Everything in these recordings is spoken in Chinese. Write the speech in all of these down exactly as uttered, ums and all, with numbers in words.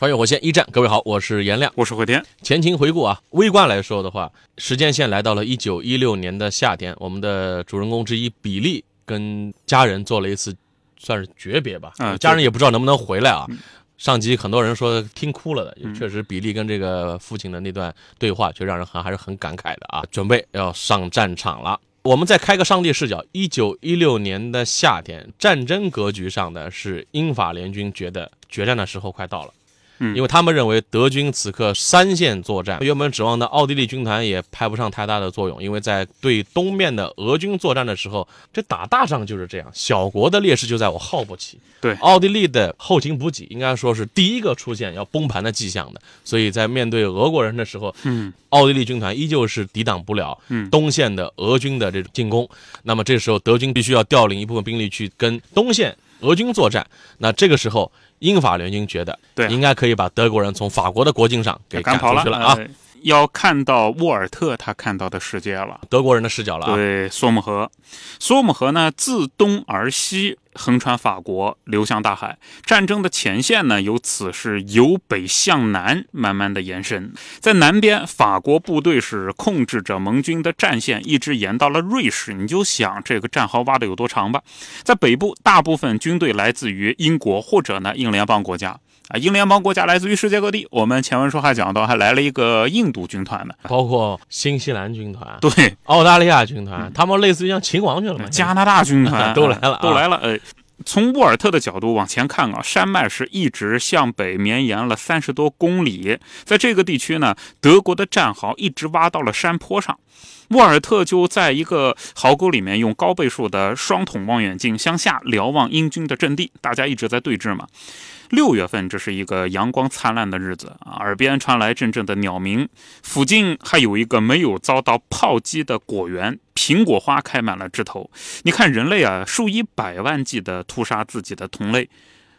穿越火线一战，各位好，我是颜亮，我是汇天。前情回顾啊，微观来说的话，时间线来到了一九一六年的夏天，我们的主人公之一比利跟家人做了一次算是诀别吧，啊、家人也不知道能不能回来啊。嗯、上集很多人说听哭了的，也确实比利跟这个父亲的那段对话，就让人很还是很感慨的啊。准备要上战场了。我们再开个上帝视角，一九一六年的夏天，战争格局上的是英法联军觉得决战的时候快到了。因为他们认为德军此刻三线作战，原本指望的奥地利军团也派不上太大的作用，因为在对东面的俄军作战的时候，这打大仗就是这样，小国的劣势就在我耗不起。对，奥地利的后勤补给应该说是第一个出现要崩盘的迹象的，所以在面对俄国人的时候，嗯，奥地利军团依旧是抵挡不了东线的俄军的这种进攻。那么这时候德军必须要调领一部分兵力去跟东线俄军作战，那这个时候英法联军觉得应该可以把德国人从法国的国境上给赶出去了啊！呃、要看到沃尔特他看到的世界了，德国人的视角了、啊。对，索姆河，索姆河呢自东而西横穿法国，流向大海。战争的前线呢，由此是由北向南慢慢的延伸。在南边，法国部队是控制着盟军的战线，一直延到了瑞士。你就想这个战壕挖的有多长吧。在北部，大部分军队来自于英国或者呢英联邦国家。啊，英联邦国家来自于世界各地。我们前文说还讲到，还来了一个印度军团呢，包括新西兰军团，对，澳大利亚军团，嗯、他们类似于像秦王去了嘛，加拿大军团都来了、啊，都来了。呃，从沃尔特的角度往前看啊，山脉是一直向北绵延了三十多公里，在这个地区呢，德国的战壕一直挖到了山坡上。沃尔特就在一个壕沟里面用高倍数的双筒望远镜向下瞭望英军的阵地，大家一直在对峙嘛。六月份，这是一个阳光灿烂的日子啊，耳边传来阵阵的鸟鸣，附近还有一个没有遭到炮击的果园，苹果花开满了枝头。你看人类啊，数以百万计的屠杀自己的同类。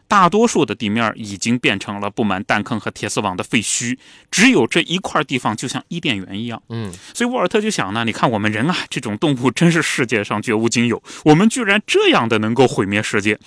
大多数的地面已经变成了布满弹坑和铁丝网的废墟，只有这一块地方就像伊甸园一样。嗯，所以沃尔特就想呢，你看我们人啊，这种动物真是世界上绝无仅有，我们居然这样的能够毁灭世界，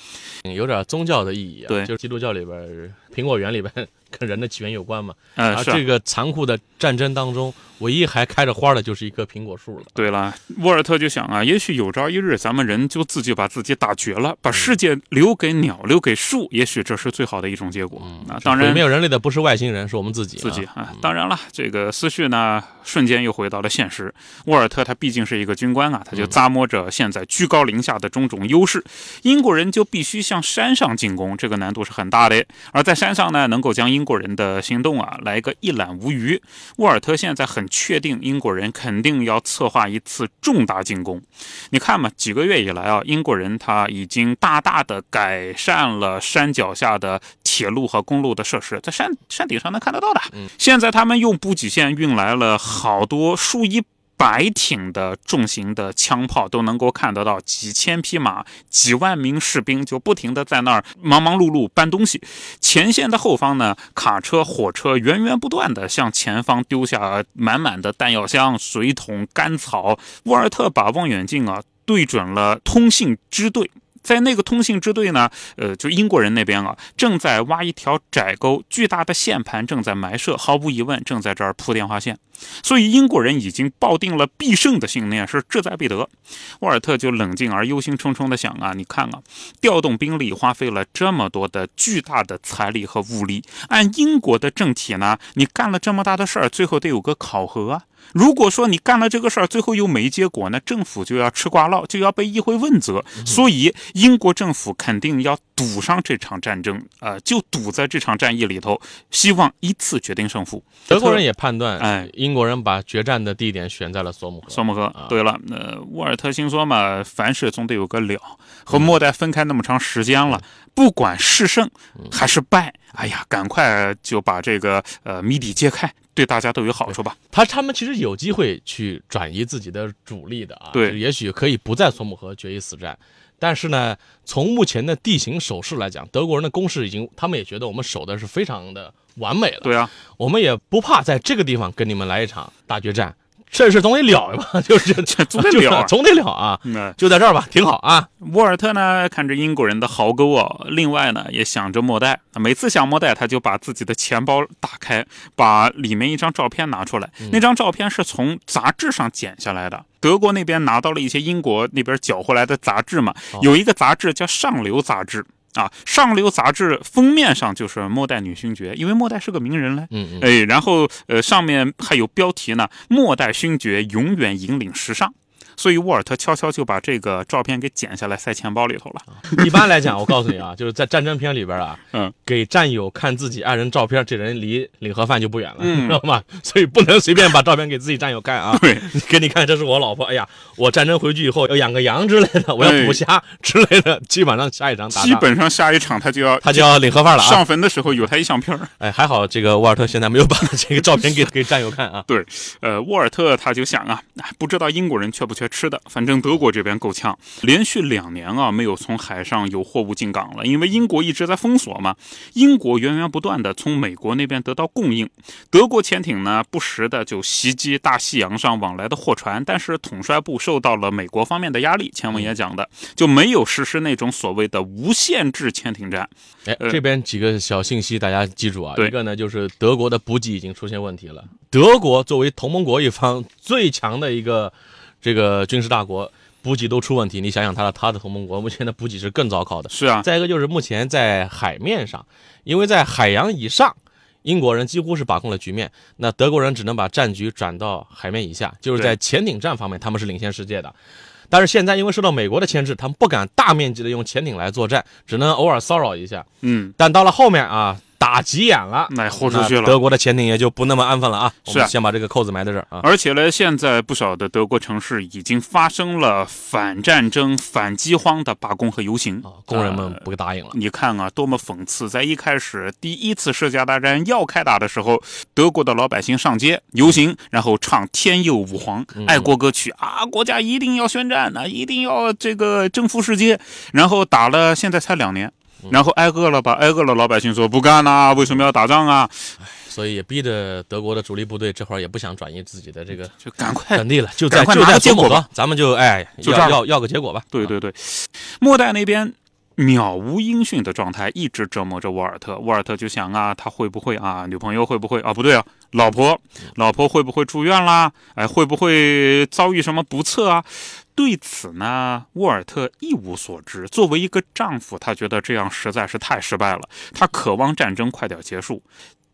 有点宗教的意义啊。对，就是基督教里边苹果园里边跟人的起源有关嘛。嗯，而这个残酷的战争当中，唯一还开着花的就是一棵苹果树了。对了，沃尔特就想啊，也许有朝一日咱们人就自己把自己打绝了，把世界留给鸟，留给树，也许这是最好的一种结果。嗯、啊，当然，没有人类的不是外星人，是我们自己、啊、自己啊。当然了，这个思绪呢，瞬间又回到了现实。沃尔特他毕竟是一个军官啊，他就咂摸着现在居高临下的种种优势。英国人就必须向山上进攻，这个难度是很大的。而在山上呢，能够将英英国人的行动啊，来个一览无余。沃尔特现在很确定，英国人肯定要策划一次重大进攻。你看嘛，几个月以来啊，英国人他已经大大的改善了山脚下的铁路和公路的设施，在山山顶上能看得到的。现在他们用补给线运来了好多数一百挺的重型的枪炮，都能够看得到几千匹马、几万名士兵就不停的在那儿忙忙碌碌搬东西。前线的后方呢，卡车、火车源源不断的向前方丢下满满的弹药箱、水桶、干草。沃尔特把望远镜啊对准了通信支队。在那个通信支队呢，呃，就英国人那边啊，正在挖一条窄沟，巨大的线盘正在埋设，毫无疑问正在这儿铺电话线。所以英国人已经抱定了必胜的信念，是志在必得。沃尔特就冷静而忧心忡忡地想啊，你看啊，调动兵力花费了这么多的巨大的财力和物力，按英国的政体呢，你干了这么大的事儿，最后得有个考核啊。如果说你干了这个事儿，最后又没结果，那政府就要吃瓜烙，就要被议会问责。所以英国政府肯定要赌上这场战争，呃，就赌在这场战役里头，希望依次决定胜负。德国人也判断，哎，英国人把决战的地点选在了索姆河。索姆河，对了，呃，沃尔特心说嘛，凡事总得有个了，和莫代分开那么长时间了，不管是胜还是败，哎呀，赶快就把这个呃谜底揭开。对大家都有好处吧？他他们其实有机会去转移自己的主力的啊，对，也许可以不在索姆河决一死战。但是呢，从目前的地形守势来讲，德国人的攻势已经，他们也觉得我们守的是非常的完美了。对啊，我们也不怕在这个地方跟你们来一场大决战，这事总得了吧？就是总得了，总得了啊！嗯，就在这儿吧，挺好啊。沃尔特呢，看着英国人的壕沟啊，另外呢，也想着莫代。每次想莫代，他就把自己的钱包打开，把里面一张照片拿出来。那张照片是从杂志上剪下来的。德国那边拿到了一些英国那边缴回来的杂志嘛，有一个杂志叫《上流杂志》。啊，上流杂志封面上就是莫代女勋爵，因为莫代是个名人嘞。嗯，嗯，哎，然后呃，上面还有标题呢，莫代勋爵永远引领时尚。所以沃尔特悄悄就把这个照片给剪下来塞钱包里头了。一般来讲，我告诉你啊，就是在战争片里边啊，嗯，给战友看自己爱人照片，这人离领盒饭就不远了，嗯，知道吗？所以不能随便把照片给自己战友看啊。对，给你看，这是我老婆。哎呀，我战争回去以后要养个羊之类的，我要捕虾之类的。基本上下一场打，基本上下一场他就要他就要领盒饭了啊。上坟的时候有他一相片。哎，还好这个沃尔特现在没有把这个照片给给战友看啊。对，呃，沃尔特他就想啊，不知道英国人缺不缺吃的，反正德国这边够呛，连续两年啊没有从海上有货物进港了，因为英国一直在封锁嘛。英国源源不断的从美国那边得到供应，德国潜艇呢不时的就袭击大西洋上往来的货船，但是统帅部受到了美国方面的压力，前文也讲的，就没有实施那种所谓的无限制潜艇战。哎，这边几个小信息大家记住啊，一个呢就是德国的补给已经出现问题了。德国作为同盟国一方最强的一个。这个军事大国补给都出问题，你想想他的他的同盟国目前的补给是更糟糕的。是啊，再一个就是目前在海面上，因为在海洋以上，英国人几乎是把控了局面，那德国人只能把战局转到海面以下，就是在潜艇战方面他们是领先世界的。但是现在因为受到美国的牵制，他们不敢大面积的用潜艇来作战，只能偶尔骚扰一下。嗯，但到了后面啊。打急眼了，那豁出去了，德国的潜艇也就不那么安分了啊！我们先把这个扣子埋在这儿啊！而且呢，现在不少的德国城市已经发生了反战争、反饥荒的罢工和游行，工人们不答应了。你看啊，多么讽刺！在一开始第一次世界大战要开打的时候，德国的老百姓上街游行，然后唱天佑吾皇爱国歌曲啊，国家一定要宣战呢，一定要这个征服世界。然后打了，现在才两年。然后挨饿了吧，挨饿了，老百姓说不干啊，为什么要打仗啊？所以也逼着德国的主力部队这会儿也不想转移自己的这个，就赶快本地了，就在就在结果吧，咱们就哎就要要要个结果吧。对对对，莫代那边渺无音讯的状态一直折磨着沃尔特，沃尔特就想啊，他会不会啊，女朋友会不会啊？不对啊，老婆，老婆会不会住院啦？哎，会不会遭遇什么不测啊？对此呢，沃尔特一无所知。作为一个丈夫，他觉得这样实在是太失败了。他渴望战争快点结束，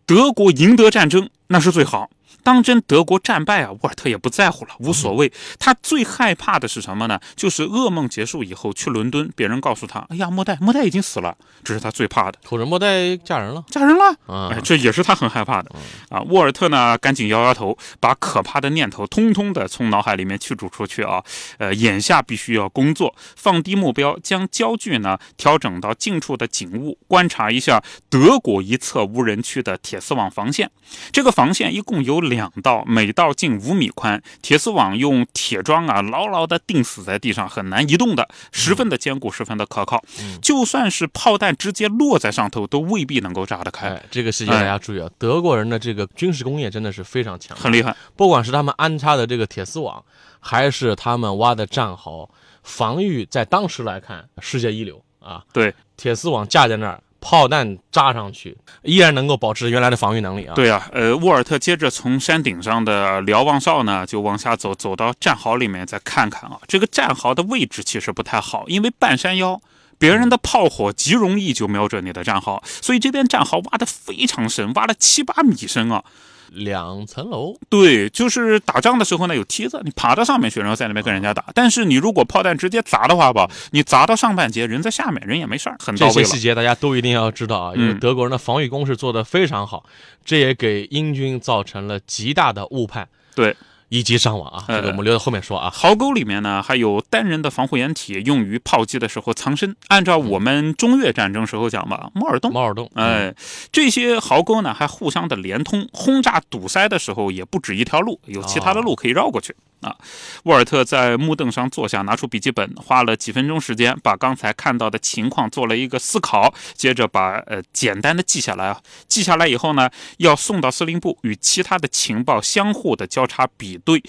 德国赢得战争那是最好。当真德国战败啊，沃尔特也不在乎了，无所谓。他最害怕的是什么呢？就是噩梦结束以后去伦敦，别人告诉他：“哎呀，莫代，莫代已经死了。”这是他最怕的。可是莫代嫁人了，嫁人了，哎，这也是他很害怕的啊。沃尔特呢，赶紧摇摇头，把可怕的念头通通的从脑海里面驱逐出去啊。呃，眼下必须要工作，放低目标，将焦距呢调整到近处的景物，观察一下德国一侧无人区的铁丝网防线。这个防线一共有。两道，每道近五米宽，铁丝网用铁桩啊牢牢的钉死在地上，很难移动的，十分的坚固，十分的可靠。就算是炮弹直接落在上头，都未必能够炸得开。哎、这个事情大家注意啊，哎、德国人的这个军事工业真的是非常强，很厉害。不管是他们安插的这个铁丝网，还是他们挖的战壕，防御在当时来看世界一流啊。对，铁丝网架在那儿。炮弹扎上去，依然能够保持原来的防御能力啊！对啊，呃，沃尔特接着从山顶上的瞭望哨呢，就往下走，走到战壕里面再看看啊。这个战壕的位置其实不太好，因为半山腰。别人的炮火极容易就瞄准你的战壕，所以这边战壕挖得非常深，挖了七八米深啊。两层楼。对，就是打仗的时候呢有梯子，你爬到上面去，然后在那边跟人家打。但是你如果炮弹直接砸的话吧，你砸到上半截，人在下面，人也没事儿，很到位了。这些细节大家都一定要知道啊，因为德国人的防御工事做得非常好，这也给英军造成了极大的误判。对。一级伤亡啊，这个我们留到后面说啊。壕沟里面呢，还有单人的防护掩体，用于炮击的时候藏身。按照我们中越战争时候讲吧，猫耳洞，猫耳洞，哎，这些壕沟呢还互相的连通，轰炸堵塞的时候也不止一条路，有其他的路可以绕过去。哦啊，沃尔特在木凳上坐下，拿出笔记本，花了几分钟时间，把刚才看到的情况做了一个思考，接着把呃简单的记下来啊。记下来以后呢，要送到司令部与其他的情报相互的交叉比对。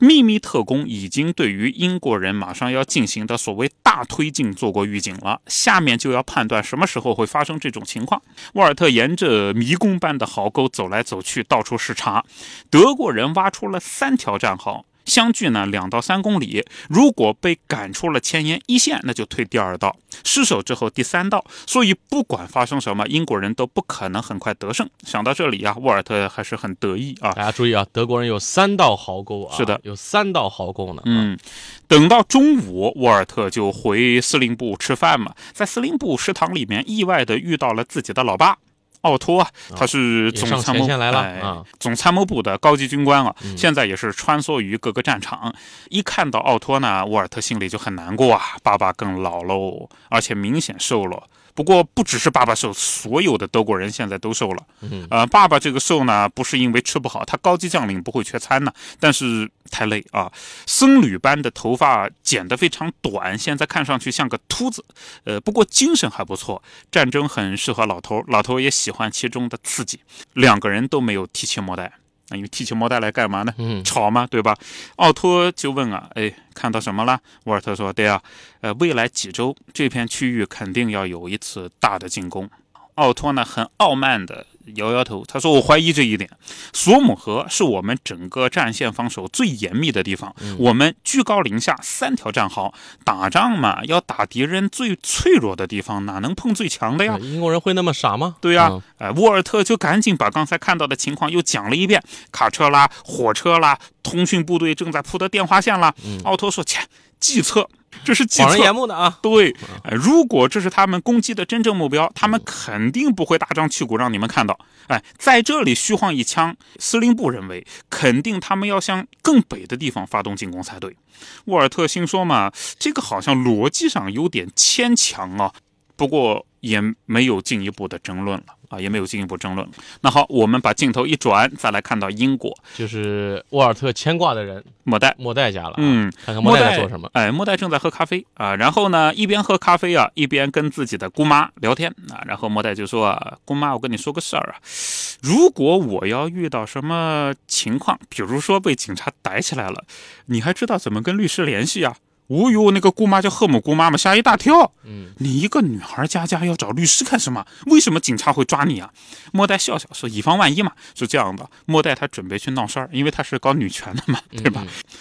秘密特工已经对于英国人马上要进行的所谓大推进做过预警了，下面就要判断什么时候会发生这种情况。沃尔特沿着迷宫般的壕沟走来走去，到处视察。德国人挖出了三条战壕。相距呢两到三公里，如果被赶出了前沿一线，那就退第二道，失守之后第三道。所以不管发生什么，英国人都不可能很快得胜。想到这里啊，沃尔特还是很得意啊。大家注意啊，德国人有三道壕沟啊，是的，有三道壕沟呢。嗯，等到中午，沃尔特就回司令部吃饭嘛，在司令部食堂里面意外的遇到了自己的老爸。奥托啊，他是总参谋、哎、总参谋部的高级军官啊，现在也是穿梭于各个战场。一看到奥托呢，沃尔特心里就很难过啊，爸爸更老喽，而且明显瘦了。不过不只是爸爸瘦，所有的德国人现在都瘦了。呃，爸爸这个瘦呢，不是因为吃不好，他高级将领不会缺餐呢，但是太累啊。僧侣般的头发剪得非常短，现在看上去像个秃子。呃，不过精神还不错。战争很适合老头，老头也喜欢其中的刺激。两个人都没有提起莫带。因为提起毛带来干嘛呢？吵嘛，对吧？奥托就问啊，哎，看到什么了？沃尔特说，对啊，呃，未来几周这片区域肯定要有一次大的进攻。奥托呢，很傲慢的摇摇头，他说：“我怀疑这一点。索姆河是我们整个战线防守最严密的地方，嗯、我们居高临下，三条战壕，打仗嘛，要打敌人最脆弱的地方，哪能碰最强的呀？英国人会那么傻吗？对呀、啊，哎、嗯呃，沃尔特就赶紧把刚才看到的情况又讲了一遍，卡车啦，火车啦，通讯部队正在铺的电话线啦。嗯、奥托说：‘切，计策。’”这是计策，眼目的啊！对，如果这是他们攻击的真正目标，他们肯定不会大张旗鼓让你们看到。哎，在这里虚晃一枪，司令部认为肯定他们要向更北的地方发动进攻才对。沃尔特心说嘛，这个好像逻辑上有点牵强啊，不过也没有进一步的争论了。啊，也没有进一步争论。那好，我们把镜头一转，再来看到英国，就是沃尔特牵挂的人莫代，莫代家了、啊。嗯，看看莫代在做什么。哎，莫代正在喝咖啡啊，然后呢，一边喝咖啡啊，一边跟自己的姑妈聊天啊。然后莫代就说啊，姑妈，我跟你说个事儿啊，如果我要遇到什么情况，比如说被警察逮起来了，你还知道怎么跟律师联系啊？哦呦，那个姑妈叫赫姆姑妈嘛，吓一大跳。嗯，你一个女孩家家要找律师干什么？为什么警察会抓你啊？莫代笑笑说：“以防万一嘛，是这样的。”莫代他准备去闹事儿，因为他是搞女权的嘛，对吧？嗯嗯，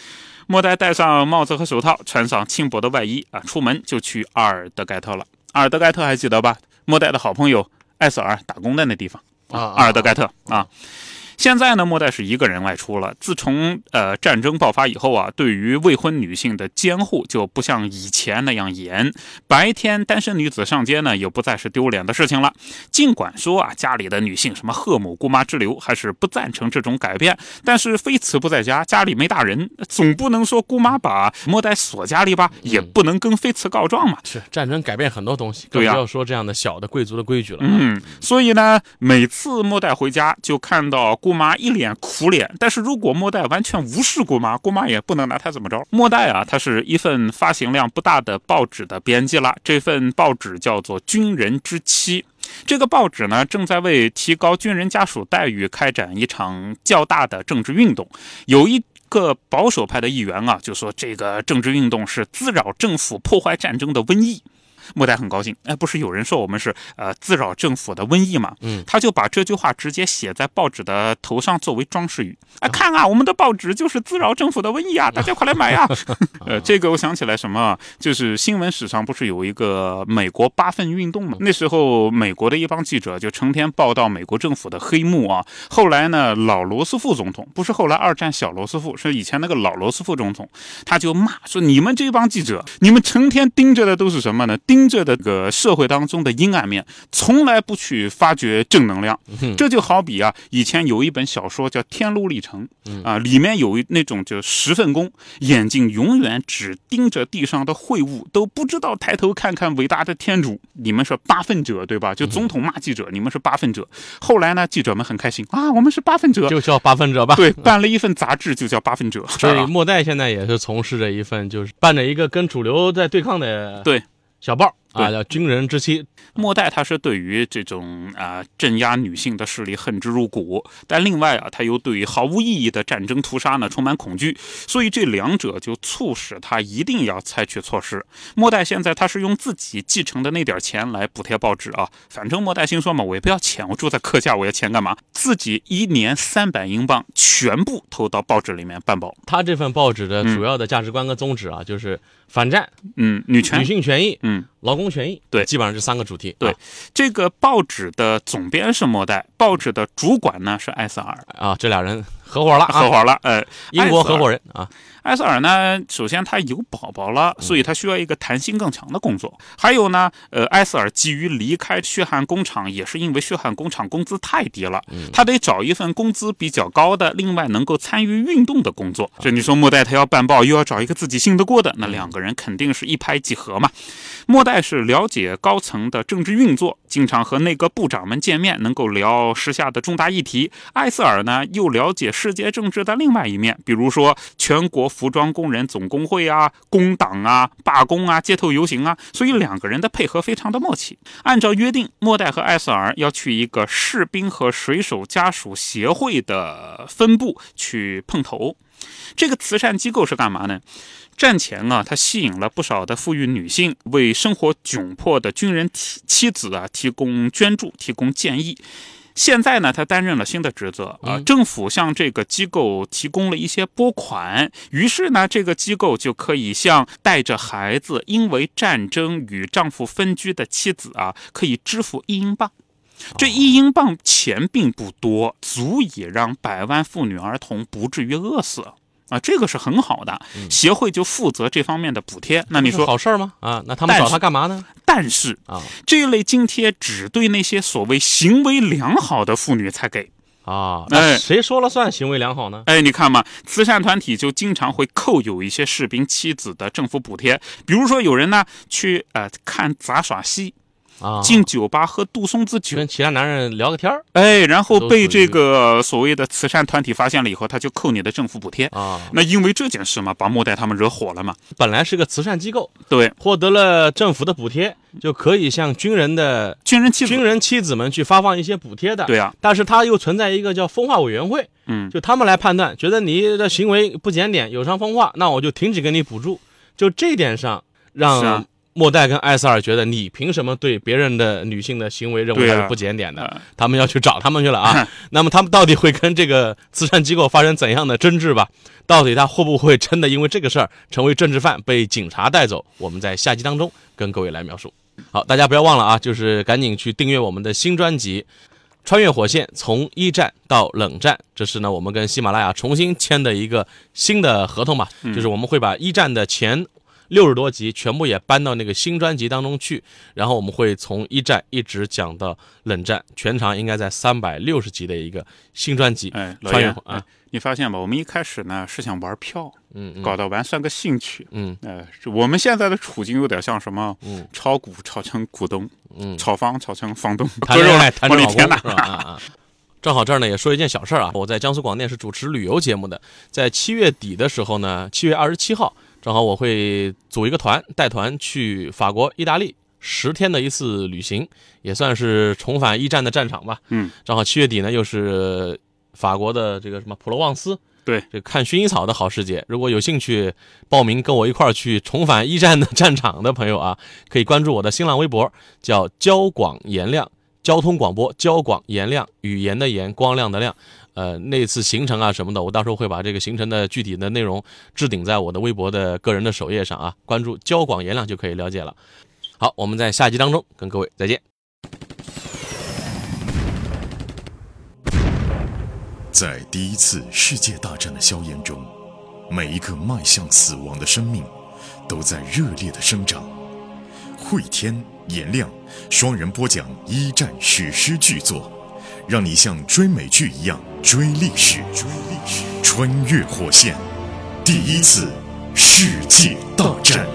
莫代戴上帽子和手套，穿上轻薄的外衣啊，出门就去阿尔德盖特了。阿尔德盖特还记得吧？莫代的好朋友艾瑟尔打工的那地方啊，阿尔德盖特啊。现在呢，莫代是一个人外出了。自从呃战争爆发以后啊，对于未婚女性的监护就不像以前那样严。白天单身女子上街呢，也不再是丢脸的事情了。尽管说啊，家里的女性什么赫姆姑妈之流还是不赞成这种改变，但是非辞不在家，家里没大人，总不能说姑妈把莫代锁家里吧，也不能跟非辞告状嘛。是战争改变很多东西，更不要说这样的小的贵族的规矩了。嗯，所以呢，每次莫代回家就看到姑。姑妈一脸苦脸，但是如果莫代完全无视姑妈，姑妈也不能拿他怎么着。莫代啊，他是一份发行量不大的报纸的编辑啦，这份报纸叫做《军人之妻》。这个报纸呢，正在为提高军人家属待遇开展一场较大的政治运动。有一个保守派的议员啊，就说这个政治运动是滋扰政府、破坏战争的瘟疫。莫代很高兴，哎，不是有人说我们是呃自扰政府的瘟疫嘛？嗯，他就把这句话直接写在报纸的头上作为装饰语，哎，看啊，我们的报纸就是自扰政府的瘟疫啊，大家快来买啊！呃，这个我想起来什么，就是新闻史上不是有一个美国八份运动嘛？那时候美国的一帮记者就成天报道美国政府的黑幕啊。后来呢，老罗斯福总统不是后来二战小罗斯福，是以前那个老罗斯福总统，他就骂说你们这帮记者，你们成天盯着的都是什么呢？盯着的个社会当中的阴暗面，从来不去发掘正能量。这就好比啊，以前有一本小说叫《天路历程》啊，里面有那种就十份工，眼睛永远只盯着地上的秽物，都不知道抬头看看伟大的天主。你们是八分者对吧？就总统骂记者，你们是八分者。后来呢，记者们很开心啊，我们是八分者，就叫八分者吧。对，办了一份杂志就叫八分者。所以莫代现在也是从事着一份，就是办着一个跟主流在对抗的对小报。啊，叫军人之妻。莫代他是对于这种啊、呃、镇压女性的势力恨之入骨，但另外啊，他又对于毫无意义的战争屠杀呢充满恐惧，所以这两者就促使他一定要采取措施。莫代现在他是用自己继承的那点钱来补贴报纸啊，反正莫代心说嘛，我也不要钱，我住在客家，我要钱干嘛？自己一年三百英镑全部投到报纸里面办报。他这份报纸的主要的价值观和宗旨啊，嗯、就是反战，嗯，女权、女性权益，嗯，劳工。公权益，对，基本上是三个主题。对，啊、这个报纸的总编是莫代，报纸的主管呢是埃塞尔啊，这俩人合伙了，合伙了，呃，英国合伙人啊。埃塞尔呢，首先他有宝宝了，所以他需要一个弹性更强的工作。嗯、还有呢，呃，埃塞尔急于离开血汗工厂，也是因为血汗工厂工资太低了，嗯、他得找一份工资比较高的，另外能够参与运动的工作。这你说莫代他要办报，又要找一个自己信得过的，那两个人肯定是一拍即合嘛。莫代是了解高层的政治运作，经常和内阁部长们见面，能够聊时下的重大议题。埃塞尔呢，又了解世界政治的另外一面，比如说全国服装工人总工会啊、工党啊、罢工啊、街头游行啊，所以两个人的配合非常的默契。按照约定，莫代和埃塞尔要去一个士兵和水手家属协会的分部去碰头。这个慈善机构是干嘛呢？战前啊，它吸引了不少的富裕女性，为生活窘迫的军人妻子啊提供捐助、提供建议。现在呢，他担任了新的职责啊、呃，政府向这个机构提供了一些拨款，于是呢，这个机构就可以向带着孩子、因为战争与丈夫分居的妻子啊，可以支付一英镑。这一英镑钱并不多，足以让百万妇女儿童不至于饿死。啊，这个是很好的，协会就负责这方面的补贴。那你说好事吗？啊，那他们找他干嘛呢？但是啊，这类津贴只对那些所谓行为良好的妇女才给。啊，那谁说了算行为良好呢？哎，你看嘛，慈善团体就经常会扣有一些士兵妻子的政府补贴，比如说有人呢去呃看杂耍戏。进酒吧喝杜松子酒，跟其他男人聊个天儿，哎，然后被这个所谓的慈善团体发现了以后，他就扣你的政府补贴啊。那因为这件事嘛，把莫代他们惹火了嘛。本来是个慈善机构，对，获得了政府的补贴，就可以向军人的军人妻子军人妻子们去发放一些补贴的。对啊，但是他又存在一个叫风化委员会，嗯，就他们来判断，觉得你的行为不检点，有伤风化，那我就停止给你补助。就这点上，让莫代跟埃塞尔觉得你凭什么对别人的女性的行为认为是不检点的、啊、他们要去找他们去了啊。那么他们到底会跟这个慈善机构发生怎样的争执吧？到底他会不会真的因为这个事儿成为政治犯被警察带走，我们在下集当中跟各位来描述。好，大家不要忘了啊，就是赶紧去订阅我们的新专辑《穿越火线：从一战到冷战》，这是呢我们跟喜马拉雅重新签的一个新的合同吧，就是我们会把一战的前六十多集全部也搬到那个新专辑当中去，然后我们会从一战一直讲到冷战，全长应该在三百六十集的一个新专辑。哎，老爷啊，你发现吧，我们一开始呢是想玩票，嗯，嗯搞到玩算个兴趣，嗯，呃，我们现在的处境有点像什么，嗯，炒股炒成股东，嗯，炒房炒成房东，谈恋爱谈成老公，是吧？啊啊。正好这儿呢也说一件小事啊，我在江苏广电是主持旅游节目的，在七月底的时候呢，七月二十七号。正好我会组一个团，带团去法国、意大利十天的一次旅行，也算是重返一战的战场吧。嗯，正好七月底呢，又是法国的这个什么普罗旺斯对，这看薰衣草的好世界。如果有兴趣报名跟我一块儿去重返一战的战场的朋友啊，可以关注我的新浪微博，叫交广言亮，交通广播交广言亮，语言的言，光亮的亮。呃，那次行程啊什么的，我到时候会把这个行程的具体的内容置顶在我的微博的个人的首页上啊，关注交广言亮就可以了解了。好，我们在下集当中跟各位再见。在第一次世界大战的硝烟中，每一个迈向死亡的生命都在热烈的生长。汇天颜亮双人播讲一战史诗巨作，让你像追美剧一样追历史，穿越火线。第一次世界大战。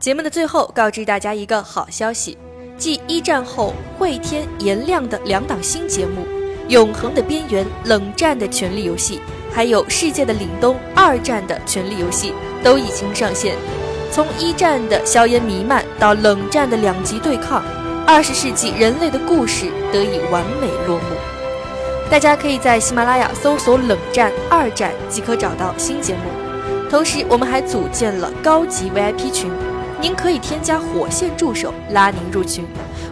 节目的最后，告知大家一个好消息，继一战后汇天颜亮的两档新节目《永恒的边缘》冷战的权力游戏，还有《世界的凛冬》二战的权力游戏都已经上线。从一战的硝烟弥漫到冷战的两极对抗，二十世纪人类的故事得以完美落幕。大家可以在喜马拉雅搜索冷战、二战即可找到新节目。同时我们还组建了高级 V I P 群，您可以添加火线助手拉您入群，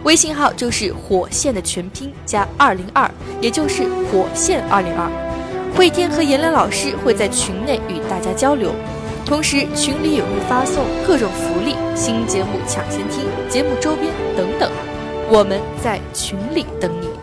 微信号就是火线的全拼加二零二，也就是火线二零二。汇天和颜亮老师会在群内与大家交流，同时群里也会发送各种福利、新节目抢先听、节目周边等等，我们在群里等你。